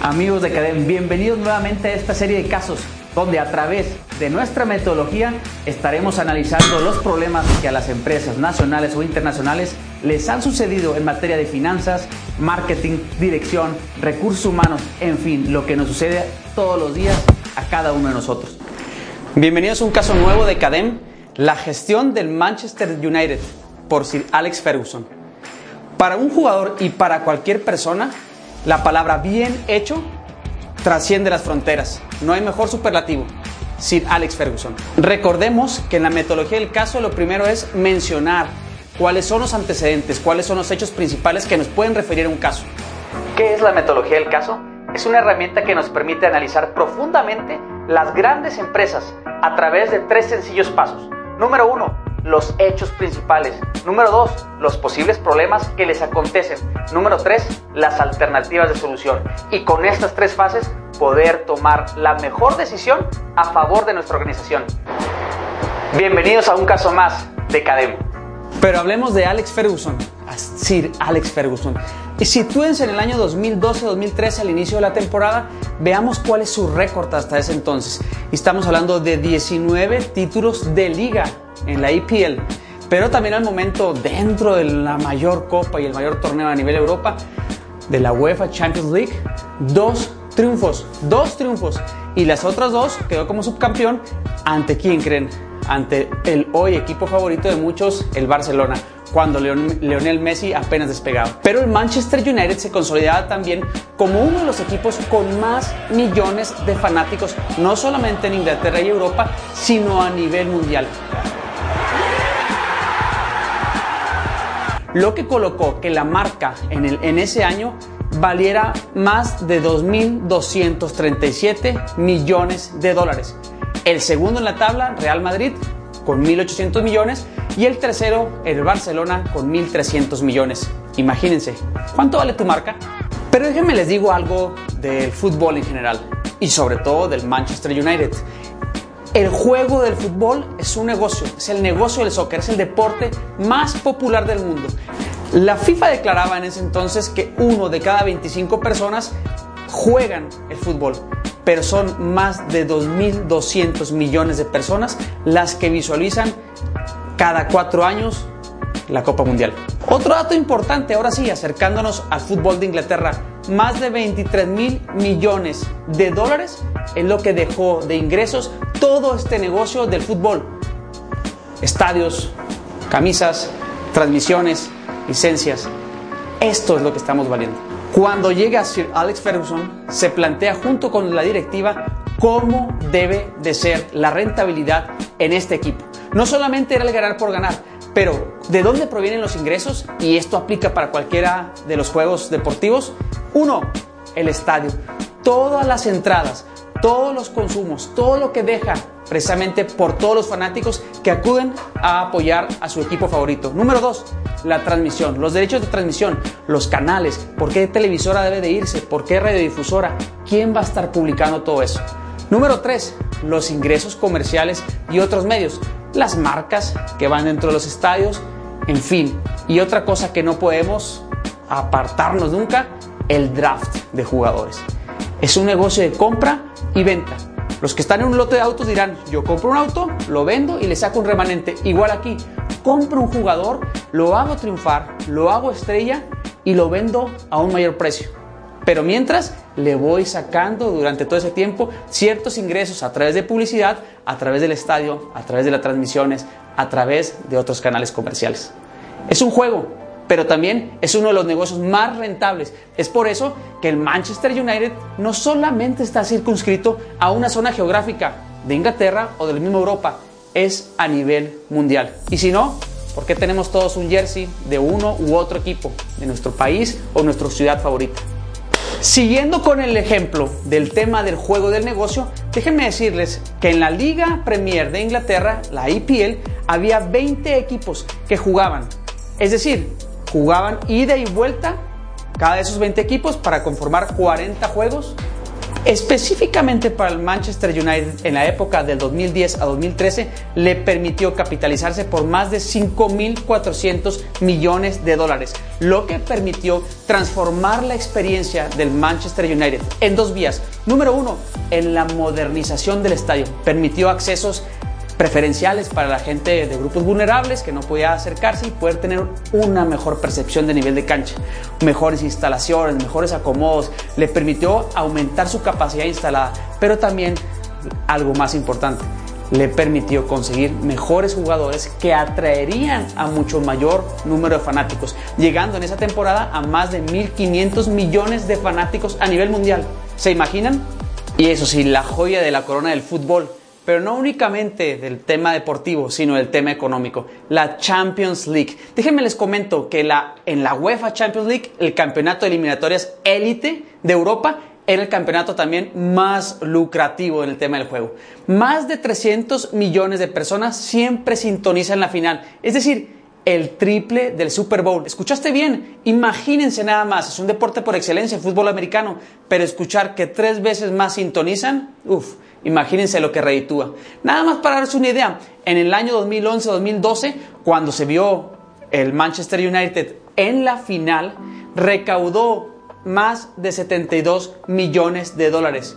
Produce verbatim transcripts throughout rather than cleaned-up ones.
Amigos de Cadem, bienvenidos nuevamente a esta serie de casos donde a través de nuestra metodología estaremos analizando los problemas que a las empresas nacionales o internacionales les han sucedido en materia de finanzas, marketing, dirección, recursos humanos, en fin, lo que nos sucede todos los días a cada uno de nosotros. Bienvenidos a un caso nuevo de Cadem, la gestión del Manchester United por Sir Alex Ferguson. Para un jugador y para cualquier persona, la palabra bien hecho trasciende las fronteras. No hay mejor superlativo. Sir Alex Ferguson. Recordemos que en la metodología del caso lo primero es mencionar cuáles son los antecedentes, cuáles son los hechos principales que nos pueden referir a un caso. ¿Qué es la metodología del caso? Es una herramienta que nos permite analizar profundamente las grandes empresas a través de tres sencillos pasos. Número uno, los hechos principales. Número dos, los posibles problemas que les acontecen. Número tres, las alternativas de solución. Y con estas tres fases poder tomar la mejor decisión a favor de nuestra organización. Bienvenidos a un caso más de Cadem. Pero hablemos de Alex Ferguson, Sir Alex Ferguson. Y sitúense en el año dos mil doce dos mil trece, al inicio de la temporada, veamos cuál es su récord hasta ese entonces. Estamos hablando de diecinueve títulos de liga en la E P L, pero también al momento dentro de la mayor copa y el mayor torneo a nivel Europa, de la UEFA Champions League, dos triunfos, dos triunfos. Y las otras dos quedó como subcampeón, ¿ante quién creen? Ante el hoy equipo favorito de muchos, el Barcelona, cuando Leon, Leonel Messi apenas despegaba. Pero el Manchester United se consolidaba también como uno de los equipos con más millones de fanáticos, no solamente en Inglaterra y Europa, sino a nivel mundial. Lo que colocó que la marca en, el, en ese año valiera más de dos mil doscientos treinta y siete millones de dólares. El segundo en la tabla, Real Madrid, con mil ochocientos millones. Y el tercero, el Barcelona, con mil trescientos millones. Imagínense, ¿cuánto vale tu marca? Pero déjenme les digo algo del fútbol en general y sobre todo del Manchester United. El juego del fútbol es un negocio, es el negocio del soccer, es el deporte más popular del mundo. La FIFA declaraba en ese entonces que uno de cada veinticinco personas juegan el fútbol, pero son más de dos mil doscientos millones de personas las que visualizan cada cuatro años la Copa Mundial. Otro dato importante, ahora sí, acercándonos al fútbol de Inglaterra, más de veintitrés mil millones de dólares es lo que dejó de ingresos todo este negocio del fútbol. Estadios, camisas, transmisiones, licencias. Esto es lo que estamos valiendo. Cuando llega Sir Alex Ferguson, se plantea junto con la directiva cómo debe de ser la rentabilidad en este equipo. No solamente era el ganar por ganar, pero ¿de dónde provienen los ingresos? Y esto aplica para cualquiera de los juegos deportivos. Uno, el estadio. Todas las entradas, todos los consumos, todo lo que deja precisamente por todos los fanáticos que acuden a apoyar a su equipo favorito. Número dos, la transmisión, los derechos de transmisión, los canales, por qué televisora debe de irse, por qué radiodifusora, quién va a estar publicando todo eso. Número tres, los ingresos comerciales y otros medios, las marcas que van dentro de los estadios, en fin. Y otra cosa que no podemos apartarnos nunca, el draft de jugadores. Es un negocio de compra y venta. Los que están en un lote de autos dirán, yo compro un auto, lo vendo y le saco un remanente. Igual aquí, compro un jugador, lo hago triunfar, lo hago estrella y lo vendo a un mayor precio. Pero mientras, le voy sacando durante todo ese tiempo ciertos ingresos a través de publicidad, a través del estadio, a través de las transmisiones, a través de otros canales comerciales. Es un juego, pero también es uno de los negocios más rentables. Es por eso que el Manchester United no solamente está circunscrito a una zona geográfica de Inglaterra o de la misma Europa, es a nivel mundial. Y si no, ¿por qué tenemos todos un jersey de uno u otro equipo de nuestro país o nuestra ciudad favorita? Siguiendo con el ejemplo del tema del juego del negocio, déjenme decirles que en la Liga Premier de Inglaterra, la E P L, había veinte equipos que jugaban, es decir, jugaban ida y vuelta cada de esos veinte equipos para conformar cuarenta juegos específicamente para el Manchester United en la época del dos mil diez a dos mil trece, le permitió capitalizarse por más de cinco mil cuatrocientos millones de dólares, lo que permitió transformar la experiencia del Manchester United en dos vías. Número uno, en la modernización del estadio, permitió accesos preferenciales para la gente de grupos vulnerables que no podía acercarse y poder tener una mejor percepción de nivel de cancha, mejores instalaciones, mejores acomodos, le permitió aumentar su capacidad instalada, pero también algo más importante, le permitió conseguir mejores jugadores que atraerían a mucho mayor número de fanáticos, llegando en esa temporada a más de mil quinientos millones de fanáticos a nivel mundial. ¿Se imaginan? Y eso sí, la joya de la corona del fútbol, pero no únicamente del tema deportivo, sino del tema económico, la Champions League. Déjenme les comento que la, en la UEFA Champions League, el campeonato de eliminatorias élite de Europa, era el campeonato también más lucrativo en el tema del juego. Más de trescientos millones de personas siempre sintonizan la final, es decir, el triple del Super Bowl. ¿Escuchaste bien? Imagínense nada más, es un deporte por excelencia, el fútbol americano, pero escuchar que tres veces más sintonizan, uff, imagínense lo que reditúa. Nada más para darse una idea, en el año dos mil once dos mil doce, cuando se vio el Manchester United en la final, recaudó más de setenta y dos millones de dólares,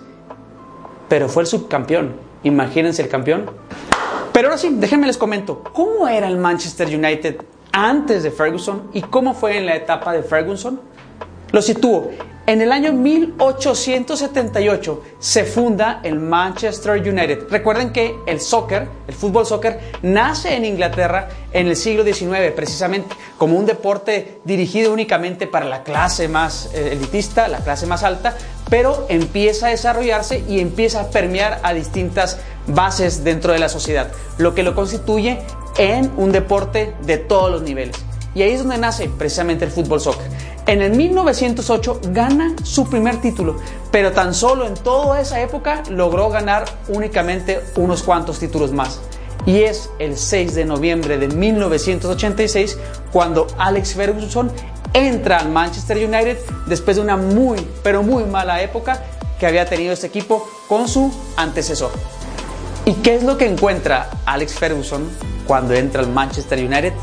pero fue el subcampeón. Imagínense el campeón. Pero ahora sí, déjenme les comento, ¿cómo era el Manchester United antes de Ferguson y cómo fue en la etapa de Ferguson? Lo sitúo. En el año mil ochocientos setenta y ocho se funda el Manchester United. Recuerden que el soccer, el fútbol soccer, nace en Inglaterra en el siglo diecinueve, precisamente como un deporte dirigido únicamente para la clase más elitista, la clase más alta, pero empieza a desarrollarse y empieza a permear a distintas bases dentro de la sociedad, lo que lo constituye en un deporte de todos los niveles. Y ahí es donde nace precisamente el fútbol soccer. En el mil novecientos ocho gana su primer título, pero tan solo en toda esa época logró ganar únicamente unos cuantos títulos más. Y es el seis de noviembre de mil novecientos ochenta y seis cuando Alex Ferguson entra al Manchester United después de una muy, pero muy mala época que había tenido este equipo con su antecesor. ¿Y qué es lo que encuentra Alex Ferguson cuando entra al Manchester United?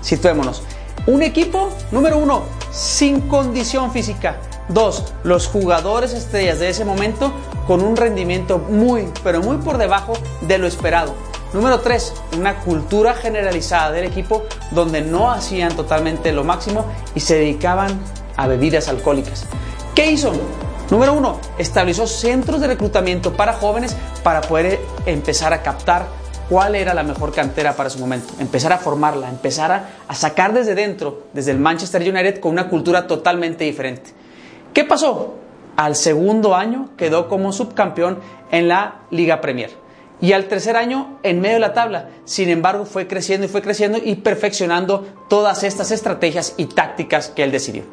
Situémonos. Un equipo, número uno, sin condición física. Dos, los jugadores estrellas de ese momento con un rendimiento muy, pero muy por debajo de lo esperado. Número tres, una cultura generalizada del equipo donde no hacían totalmente lo máximo y se dedicaban a bebidas alcohólicas. ¿Qué hizo? Número uno, estableció centros de reclutamiento para jóvenes para poder empezar a captar cuál era la mejor cantera para su momento, empezar a formarla, empezar a, a sacar desde dentro, desde el Manchester United, con una cultura totalmente diferente. ¿Qué pasó? Al segundo año quedó como subcampeón en la Liga Premier. Y al tercer año en medio de la tabla, sin embargo fue creciendo y fue creciendo y perfeccionando todas estas estrategias y tácticas que él decidió.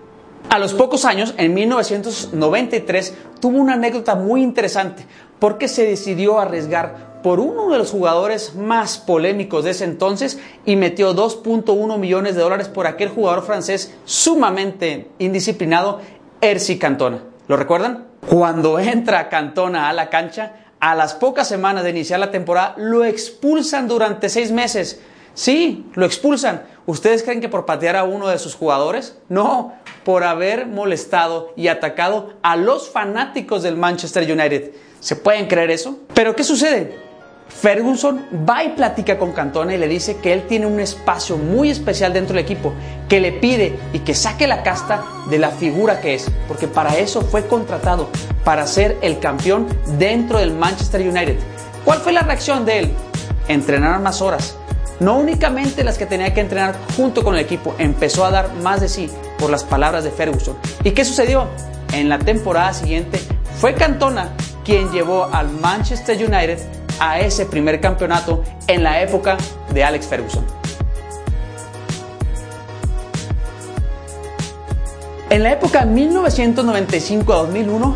A los pocos años, en mil novecientos noventa y tres, tuvo una anécdota muy interesante porque se decidió arriesgar por uno de los jugadores más polémicos de ese entonces y metió dos punto uno millones de dólares por aquel jugador francés sumamente indisciplinado, Eric Cantona. ¿Lo recuerdan? Cuando entra Cantona a la cancha, a las pocas semanas de iniciar la temporada, lo expulsan durante seis meses. Sí, lo expulsan. ¿Ustedes creen que por patear a uno de sus jugadores? No, por haber molestado y atacado a los fanáticos del Manchester United. ¿Se pueden creer eso? ¿Pero qué sucede? Ferguson va y platica con Cantona y le dice que él tiene un espacio muy especial dentro del equipo, que le pide y que saque la casta de la figura que es, porque para eso fue contratado, para ser el campeón dentro del Manchester United. ¿Cuál fue la reacción de él? Entrenar más horas, no únicamente las que tenía que entrenar junto con el equipo, empezó a dar más de sí por las palabras de Ferguson. ¿Y qué sucedió? En la temporada siguiente fue Cantona quien llevó al Manchester United a ese primer campeonato en la época de Alex Ferguson. En la época mil novecientos noventa y cinco a dos mil uno,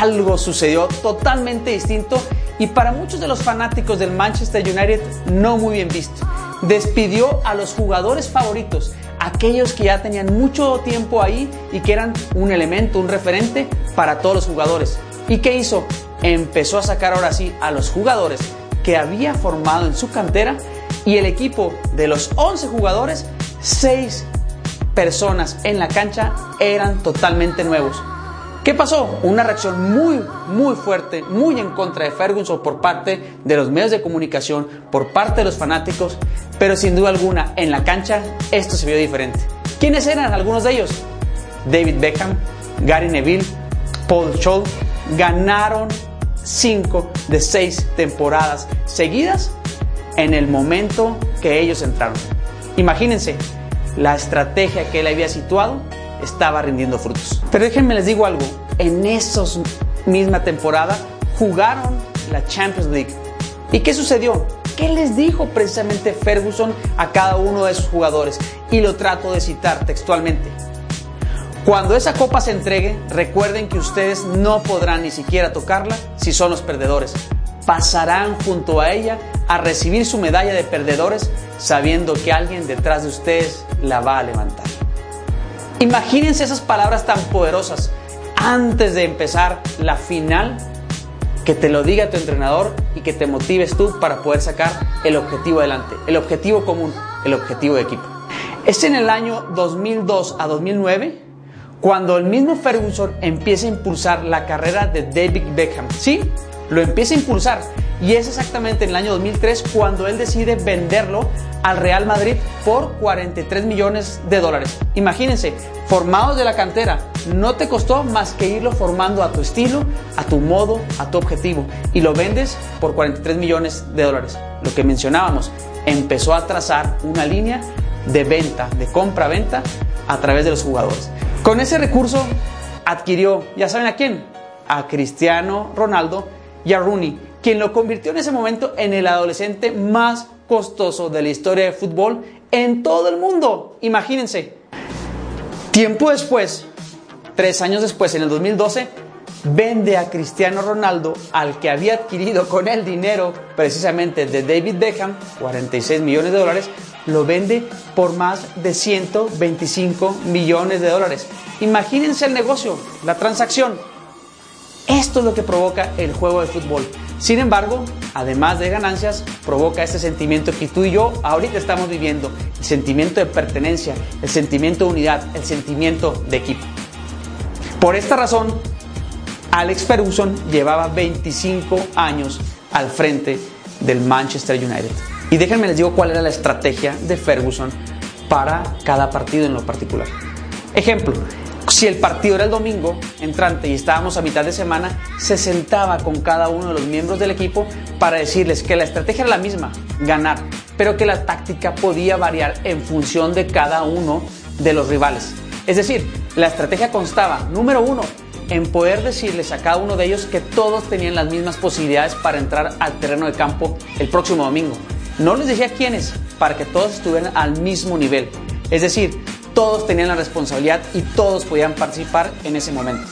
algo sucedió totalmente distinto y para muchos de los fanáticos del Manchester United no muy bien visto. Despidió a los jugadores favoritos, aquellos que ya tenían mucho tiempo ahí y que eran un elemento, un referente para todos los jugadores. ¿Y qué hizo? Empezó a sacar ahora sí a los jugadores que había formado en su cantera, y el equipo de los once jugadores, seis personas en la cancha eran totalmente nuevos. ¿Qué pasó? Una reacción muy, muy fuerte, muy en contra de Ferguson por parte de los medios de comunicación, por parte de los fanáticos, pero sin duda alguna en la cancha esto se vio diferente. ¿Quiénes eran algunos de ellos? David Beckham, Gary Neville, Paul Scholes ganaron cinco de seis temporadas seguidas en el momento que ellos entraron. Imagínense, la estrategia que él había situado estaba rindiendo frutos. Pero déjenme les digo algo, en esa misma temporada jugaron la Champions League. ¿Y qué sucedió? ¿Qué les dijo precisamente Ferguson a cada uno de sus jugadores? Y lo trato de citar textualmente. Cuando esa copa se entregue, recuerden que ustedes no podrán ni siquiera tocarla si son los perdedores. Pasarán junto a ella a recibir su medalla de perdedores, sabiendo que alguien detrás de ustedes la va a levantar. Imagínense esas palabras tan poderosas antes de empezar la final, que te lo diga tu entrenador y que te motives tú para poder sacar el objetivo adelante, el objetivo común, el objetivo de equipo. Es en el año dos mil dos a dos mil nueve cuando el mismo Ferguson empieza a impulsar la carrera de David Beckham. Sí, lo empieza a impulsar, y es exactamente en el año dos mil tres cuando él decide venderlo al Real Madrid por cuarenta y tres millones de dólares. Imagínense, formados de la cantera, no te costó más que irlo formando a tu estilo, a tu modo, a tu objetivo, y lo vendes por cuarenta y tres millones de dólares. Lo que mencionábamos, empezó a trazar una línea de venta, de compra-venta a través de los jugadores. Con ese recurso adquirió, ya saben a quién, a Cristiano Ronaldo y a Rooney, quien lo convirtió en ese momento en el adolescente más costoso de la historia de fútbol en todo el mundo. Imagínense. Tiempo después, tres años después, en el dos mil doce, vende a Cristiano Ronaldo, al que había adquirido con el dinero precisamente de David Beckham, cuarenta y seis millones de dólares, lo vende por más de ciento veinticinco millones de dólares. Imagínense el negocio, la transacción. Esto es lo que provoca el juego de fútbol. Sin embargo, además de ganancias, provoca este sentimiento que tú y yo ahorita estamos viviendo, el sentimiento de pertenencia, el sentimiento de unidad, el sentimiento de equipo. Por esta razón, Alex Ferguson llevaba veinticinco años al frente del Manchester United. Y déjenme les digo cuál era la estrategia de Ferguson para cada partido en lo particular. Ejemplo, si el partido era el domingo entrante y estábamos a mitad de semana, se sentaba con cada uno de los miembros del equipo para decirles que la estrategia era la misma, ganar, pero que la táctica podía variar en función de cada uno de los rivales. Es decir, la estrategia constaba, número uno, en poder decirles a cada uno de ellos que todos tenían las mismas posibilidades para entrar al terreno de campo el próximo domingo. No les decía quiénes, para que todos estuvieran al mismo nivel. Es decir, todos tenían la responsabilidad y todos podían participar en ese momento.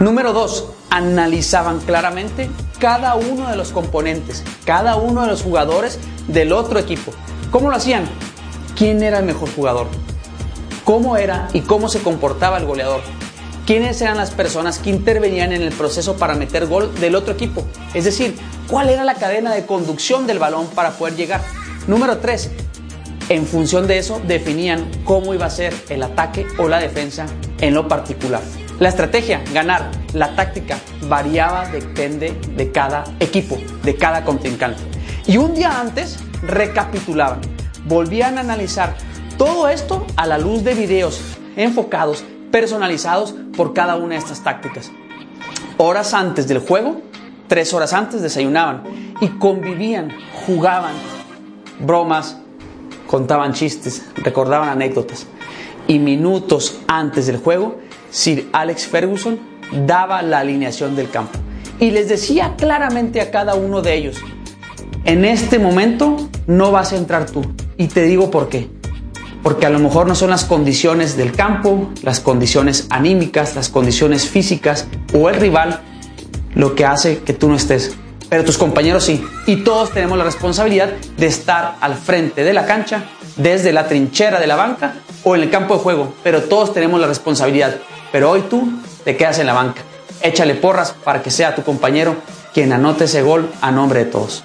Número dos, analizaban claramente cada uno de los componentes, cada uno de los jugadores del otro equipo. ¿Cómo lo hacían? ¿Quién era el mejor jugador? ¿Cómo era y cómo se comportaba el goleador? ¿Quiénes eran las personas que intervenían en el proceso para meter gol del otro equipo? Es decir, ¿cuál era la cadena de conducción del balón para poder llegar? Número tres, en función de eso definían cómo iba a ser el ataque o la defensa en lo particular. La estrategia, ganar; la táctica variaba, depende de cada equipo, de cada contrincante. Y un día antes recapitulaban, volvían a analizar todo esto a la luz de videos enfocados, personalizados por cada una de estas tácticas. Horas antes del juego, tres horas antes, desayunaban y convivían, jugaban bromas, contaban chistes, recordaban anécdotas. Y minutos antes del juego, Sir Alex Ferguson daba la alineación del campo y les decía claramente a cada uno de ellos: en este momento no vas a entrar tú, y te digo por qué. Porque a lo mejor no son las condiciones del campo, las condiciones anímicas, las condiciones físicas o el rival lo que hace que tú no estés, pero tus compañeros sí, y todos tenemos la responsabilidad de estar al frente de la cancha, desde la trinchera de la banca o en el campo de juego, pero todos tenemos la responsabilidad. Pero hoy tú te quedas en la banca. Échale porras para que sea tu compañero quien anote ese gol a nombre de todos.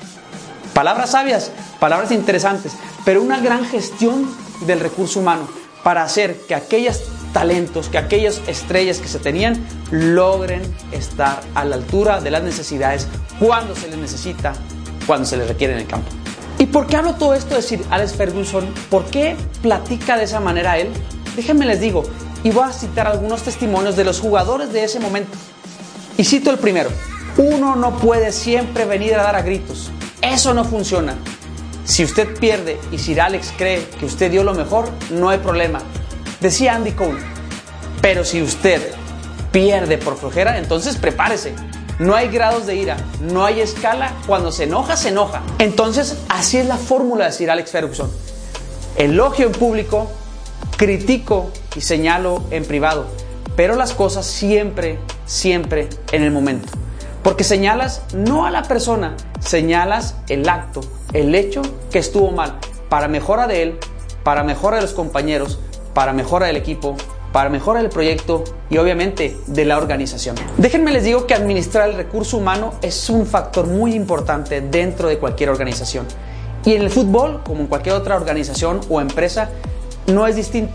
Palabras sabias, palabras interesantes, pero una gran gestión del recurso humano para hacer que aquellos talentos, que aquellas estrellas que se tenían, logren estar a la altura de las necesidades cuando se les necesita, cuando se les requiere en el campo. ¿Y por qué hablo todo esto de Sir Alex Ferguson? ¿Por qué platica de esa manera a él? Déjenme les digo, y voy a citar algunos testimonios de los jugadores de ese momento. Y cito el primero. Uno no puede siempre venir a dar a gritos. Eso no funciona. Si usted pierde y Sir Alex cree que usted dio lo mejor, no hay problema. Decía Andy Cole. Pero si usted pierde por flojera, entonces prepárese. No hay grados de ira, no hay escala. Cuando se enoja, se enoja. Entonces, así es la fórmula de Sir Alex Ferguson. Elogio en público, critico y señalo en privado. Pero las cosas siempre, siempre en el momento. Porque señalas no a la persona, señalas el acto, el hecho que estuvo mal. Para mejora de él, para mejora de los compañeros, para mejora del equipo, para mejorar el proyecto y obviamente de la organización. Déjenme les digo que administrar el recurso humano es un factor muy importante dentro de cualquier organización. Y en el fútbol, como en cualquier otra organización o empresa, no es distinto.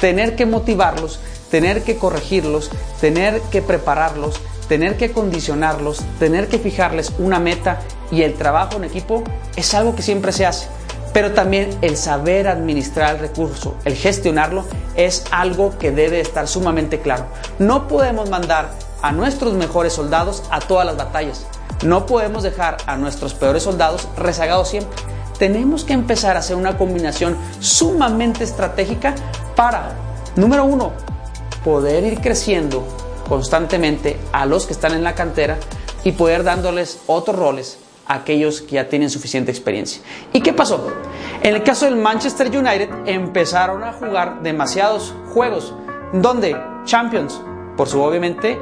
Tener que motivarlos, tener que corregirlos, tener que prepararlos, tener que condicionarlos, tener que fijarles una meta y el trabajo en equipo es algo que siempre se hace. Pero también el saber administrar el recurso, el gestionarlo, es algo que debe estar sumamente claro. No podemos mandar a nuestros mejores soldados a todas las batallas. No podemos dejar a nuestros peores soldados rezagados siempre. Tenemos que empezar a hacer una combinación sumamente estratégica para, número uno, poder ir creciendo constantemente a los que están en la cantera y poder dándoles otros roles a aquellos que ya tienen suficiente experiencia. ¿Y qué pasó? En el caso del Manchester United empezaron a jugar demasiados juegos donde Champions, por su obviamente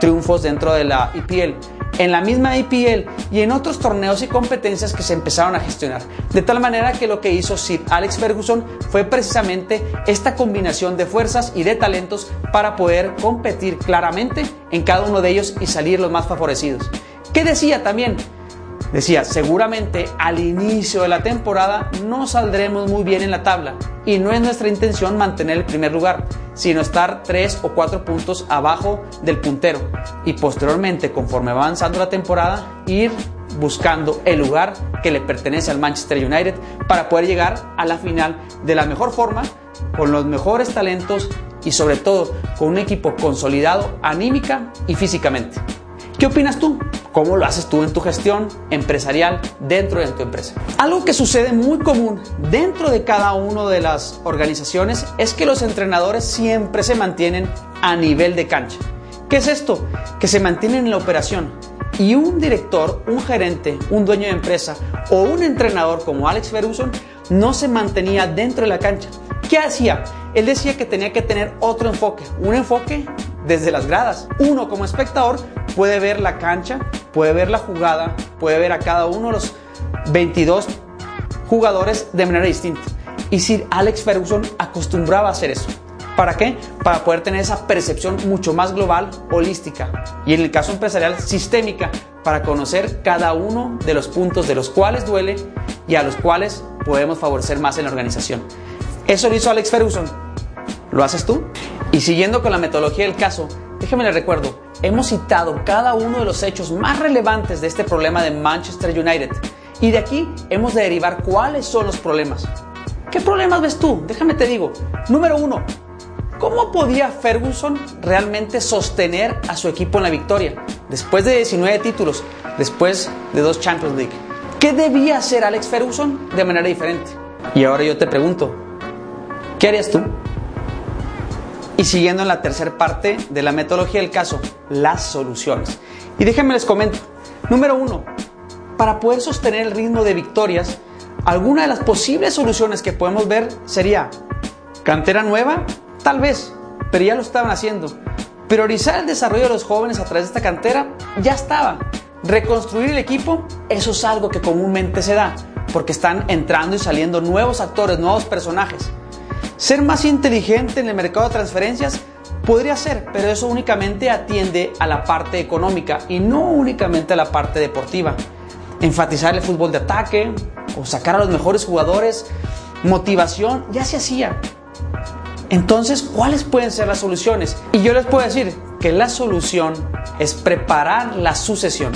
triunfos dentro de la E P L, en la misma E P L y en otros torneos y competencias que se empezaron a gestionar. De tal manera que lo que hizo Sir Alex Ferguson fue precisamente esta combinación de fuerzas y de talentos para poder competir claramente en cada uno de ellos y salir los más favorecidos. ¿Qué decía también? Decía, seguramente al inicio de la temporada no saldremos muy bien en la tabla y no es nuestra intención mantener el primer lugar, sino estar tres o cuatro puntos abajo del puntero y posteriormente, conforme va avanzando la temporada, ir buscando el lugar que le pertenece al Manchester United para poder llegar a la final de la mejor forma, con los mejores talentos y sobre todo con un equipo consolidado anímica y físicamente. ¿Qué opinas tú? ¿Cómo lo haces tú en tu gestión empresarial dentro de tu empresa? Algo que sucede muy común dentro de cada una de las organizaciones es que los entrenadores siempre se mantienen a nivel de cancha. ¿Qué es esto? Que se mantienen en la operación. Y un director, un gerente, un dueño de empresa o un entrenador como Alex Ferguson no se mantenía dentro de la cancha. ¿Qué hacía? Él decía que tenía que tener otro enfoque, un enfoque desde las gradas. Uno como espectador puede ver la cancha, puede ver la jugada, puede ver a cada uno de los veintidós jugadores de manera distinta. Y Sir Alex Ferguson acostumbraba a hacer eso. ¿Para qué? Para poder tener esa percepción mucho más global, holística y en el caso empresarial, sistémica, para conocer cada uno de los puntos de los cuales duele y a los cuales podemos favorecer más en la organización. Eso lo hizo Alex Ferguson. ¿Lo haces tú? Y siguiendo con la metodología del caso, déjame les recuerdo, hemos citado cada uno de los hechos más relevantes de este problema de Manchester United y de aquí hemos de derivar cuáles son los problemas. ¿Qué problemas ves tú? Déjame te digo. Número uno, ¿cómo podía Ferguson realmente sostener a su equipo en la victoria después de diecinueve títulos, después de dos Champions League? ¿Qué debía hacer Alex Ferguson de manera diferente? Y ahora yo te pregunto, ¿qué harías tú? Y siguiendo en la tercera parte de la metodología del caso, las soluciones. Y déjenme les comento. Número uno, para poder sostener el ritmo de victorias, alguna de las posibles soluciones que podemos ver sería cantera nueva, tal vez, pero ya lo estaban haciendo. Priorizar el desarrollo de los jóvenes a través de esta cantera, ya estaba. Reconstruir el equipo, eso es algo que comúnmente se da, porque están entrando y saliendo nuevos actores, nuevos personajes. Ser más inteligente en el mercado de transferencias podría ser, pero eso únicamente atiende a la parte económica y no únicamente a la parte deportiva. Enfatizar el fútbol de ataque o sacar a los mejores jugadores, motivación, ya se hacía. Entonces, ¿cuáles pueden ser las soluciones? Y yo les puedo decir que la solución es preparar la sucesión.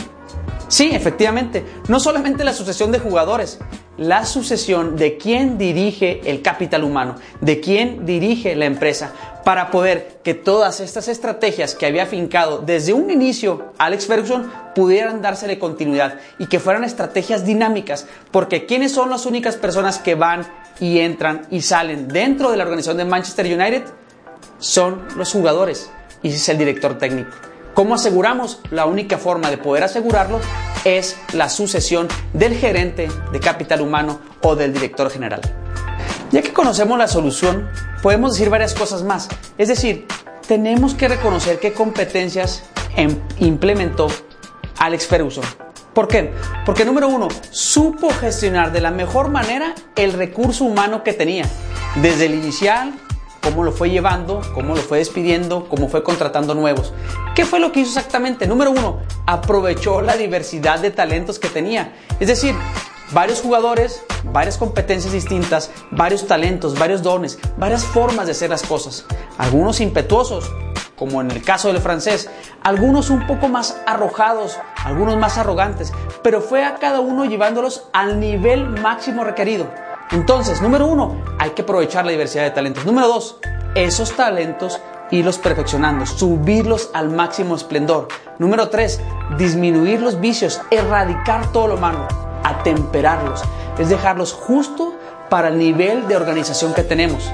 Sí, efectivamente, no solamente la sucesión de jugadores, la sucesión de quién dirige el capital humano, de quién dirige la empresa, para poder que todas estas estrategias que había afincado desde un inicio Alex Ferguson pudieran dársele continuidad y que fueran estrategias dinámicas, porque ¿quiénes son las únicas personas que van y entran y salen dentro de la organización de Manchester United? Son los jugadores y es el director técnico. ¿Cómo aseguramos? La única forma de poder asegurarlo es la sucesión del gerente de capital humano o del director general. Ya que conocemos la solución, podemos decir varias cosas más. Es decir, tenemos que reconocer qué competencias em- implementó Alex Ferguson. ¿Por qué? Porque número uno, supo gestionar de la mejor manera el recurso humano que tenía. Desde el inicial, cómo lo fue llevando, cómo lo fue despidiendo, cómo fue contratando nuevos. ¿Qué fue lo que hizo exactamente? Número uno, aprovechó la diversidad de talentos que tenía. Es decir, varios jugadores, varias competencias distintas, varios talentos, varios dones, varias formas de hacer las cosas. Algunos impetuosos, como en el caso del francés, algunos un poco más arrojados, algunos más arrogantes, pero fue a cada uno llevándolos al nivel máximo requerido. Entonces, número uno, hay que aprovechar la diversidad de talentos. Número dos, esos talentos irlos perfeccionando, subirlos al máximo esplendor. Número tres, disminuir los vicios, erradicar todo lo malo, atemperarlos, es dejarlos justo para el nivel de organización que tenemos.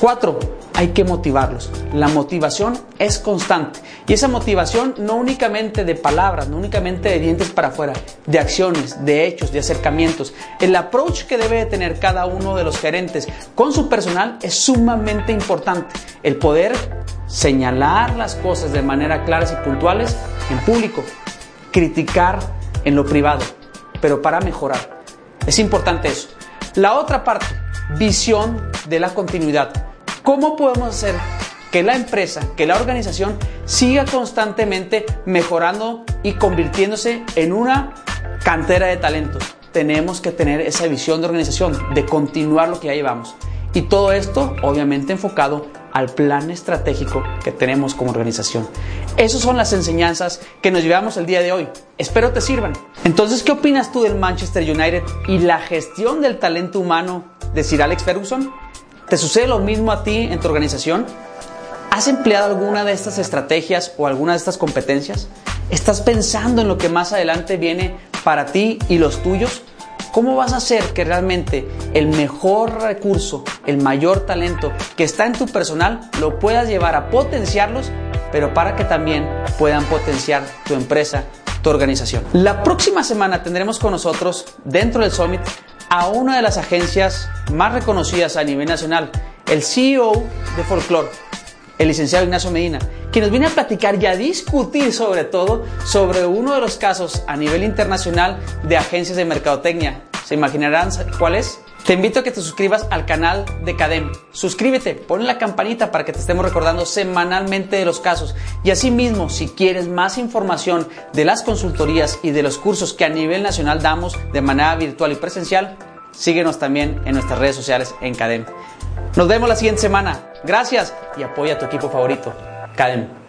Cuatro, hay que motivarlos. La motivación es constante y esa motivación no únicamente de palabras, no únicamente de dientes para afuera, de acciones, de hechos, de acercamientos. El approach que debe tener cada uno de los gerentes con su personal es sumamente importante. El poder señalar las cosas de manera claras y puntuales en público, criticar en lo privado, pero para mejorar. Es importante eso. La otra parte, visión de la continuidad. ¿Cómo podemos hacer que la empresa, que la organización siga constantemente mejorando y convirtiéndose en una cantera de talentos? Tenemos que tener esa visión de organización, de continuar lo que ya llevamos. Y todo esto, obviamente, enfocado al plan estratégico que tenemos como organización. Esas son las enseñanzas que nos llevamos el día de hoy. Espero te sirvan. Entonces, ¿qué opinas tú del Manchester United y la gestión del talento humano de Sir Alex Ferguson? ¿Te sucede lo mismo a ti en tu organización? ¿Has empleado alguna de estas estrategias o alguna de estas competencias? ¿Estás pensando en lo que más adelante viene para ti y los tuyos? ¿Cómo vas a hacer que realmente el mejor recurso, el mayor talento que está en tu personal lo puedas llevar a potenciarlos, pero para que también puedan potenciar tu empresa, tu organización? La próxima semana tendremos con nosotros, dentro del Summit, a una de las agencias más reconocidas a nivel nacional, el C E O de Folklore, el licenciado Ignacio Medina, quien nos viene a platicar y a discutir sobre todo sobre uno de los casos a nivel internacional de agencias de mercadotecnia. ¿Se imaginarán cuál es? Te invito a que te suscribas al canal de Cadem. Suscríbete, pon la campanita para que te estemos recordando semanalmente de los casos. Y asimismo, si quieres más información de las consultorías y de los cursos que a nivel nacional damos de manera virtual y presencial, síguenos también en nuestras redes sociales en Cadem. Nos vemos la siguiente semana. Gracias y apoya a tu equipo favorito, Cadem.